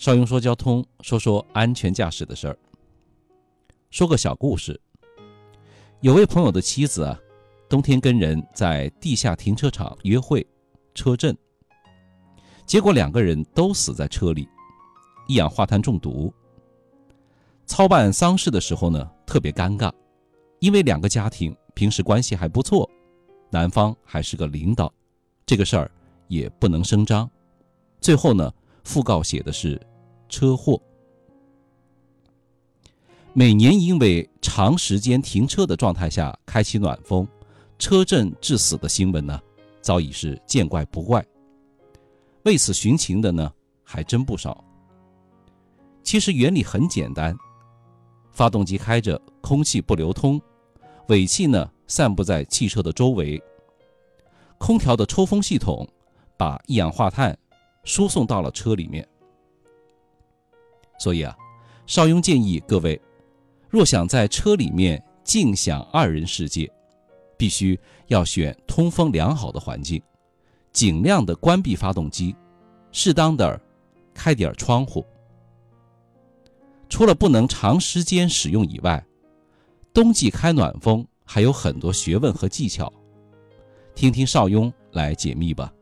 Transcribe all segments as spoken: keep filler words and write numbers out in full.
少雍说交通，说说安全驾驶的事儿。说个小故事，有位朋友的妻子啊，冬天跟人在地下停车场约会车震，结果两个人都死在车里，一氧化碳中毒。操办丧事的时候呢，特别尴尬，因为两个家庭平时关系还不错，男方还是个领导，这个事儿也不能声张。最后呢，讣告写的是车祸。每年因为长时间停车的状态下开启暖风，车震致死的新闻呢，早已是见怪不怪。为此寻情的呢，还真不少。其实原理很简单，发动机开着，空气不流通，尾气呢散布在汽车的周围，空调的抽风系统把一氧化碳输送到了车里面。所以啊，邵雍建议各位，若想在车里面尽享二人世界，必须要选通风良好的环境，尽量的关闭发动机，适当的开点窗户。除了不能长时间使用以外，冬季开暖风还有很多学问和技巧，听听邵雍来解密吧。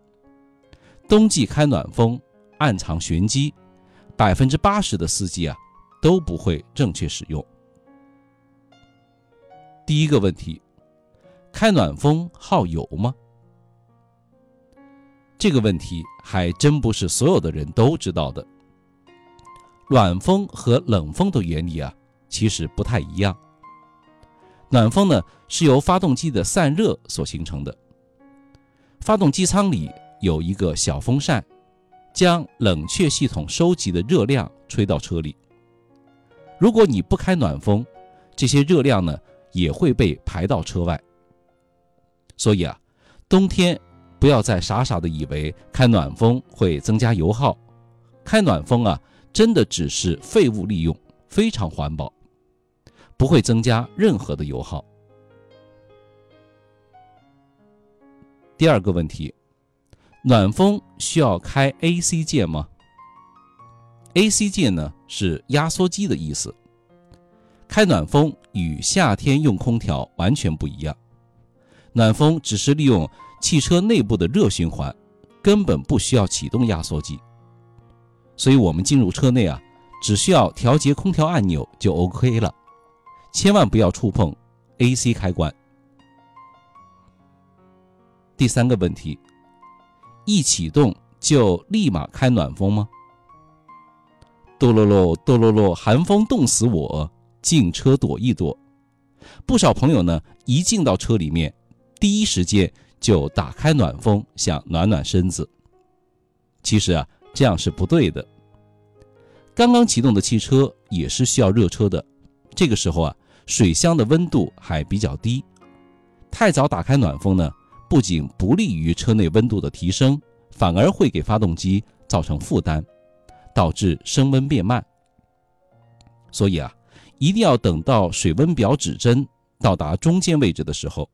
冬季开暖风暗藏玄机， 百分之八十 的司机啊都不会正确使用。第一个问题，开暖风耗油吗？这个问题还真不是所有的人都知道的。暖风和冷风的原理啊其实不太一样。暖风呢是由发动机的散热所形成的。发动机舱里有一个小风扇，将冷却系统收集的热量吹到车里。如果你不开暖风，这些热量呢也会被排到车外。所以啊，冬天不要再傻傻的以为开暖风会增加油耗，开暖风啊真的只是废物利用，非常环保，不会增加任何的油耗。第二个问题，暖风需要开 A C 键吗？ A C 键呢是压缩机的意思。开暖风与夏天用空调完全不一样，暖风只是利用汽车内部的热循环，根本不需要启动压缩机。所以我们进入车内啊，只需要调节空调按钮就 OK 了，千万不要触碰 A C 开关。第三个问题，一启动就立马开暖风吗？哆啰啰哆啰啰，寒风冻死我，进车躲一躲。不少朋友呢，一进到车里面，第一时间就打开暖风，想暖暖身子。其实啊，这样是不对的。刚刚启动的汽车也是需要热车的，这个时候啊，水箱的温度还比较低，太早打开暖风呢，不仅不利于车内温度的提升，反而会给发动机造成负担，导致升温变慢。所以啊，一定要等到水温表指针到达中间位置的时候，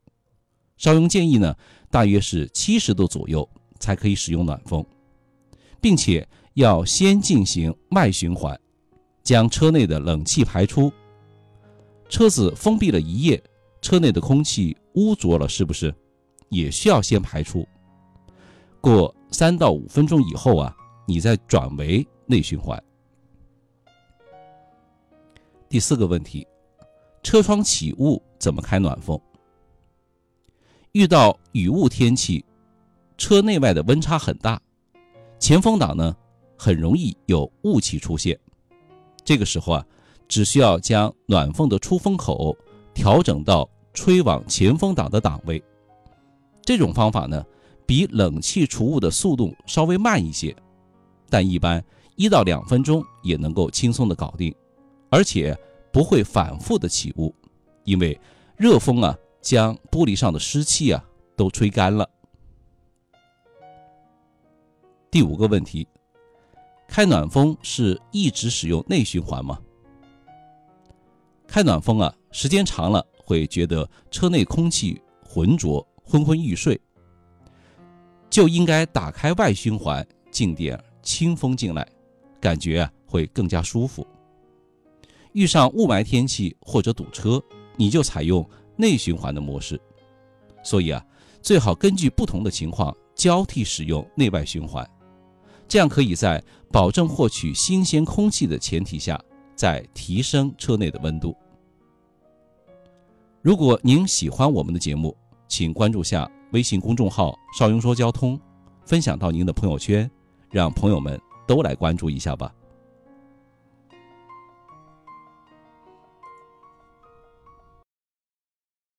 邵雍建议呢，大约是七十度左右才可以使用暖风，并且要先进行外循环，将车内的冷气排出。车子封闭了一夜，车内的空气污浊了，是不是？也需要先排出，过三到五分钟以后啊，你再转为内循环。第四个问题，车窗起雾怎么开暖风？遇到雨雾天气，车内外的温差很大，前风挡呢很容易有雾气出现。这个时候啊，只需要将暖风的出风口调整到吹往前风挡的档位。这种方法呢，比冷气除雾的速度稍微慢一些，但一般一到两分钟也能够轻松的搞定，而且不会反复的起雾，因为热风啊将玻璃上的湿气啊都吹干了。第五个问题，开暖风是一直使用内循环吗？开暖风啊，时间长了会觉得车内空气浑浊，昏昏欲睡，就应该打开外循环，进点清风进来，感觉啊会更加舒服。遇上雾霾天气或者堵车，你就采用内循环的模式。所以啊，最好根据不同的情况交替使用内外循环，这样可以在保证获取新鲜空气的前提下，再提升车内的温度。如果您喜欢我们的节目，请关注下微信公众号少雍说交通，分享到您的朋友圈，让朋友们都来关注一下吧。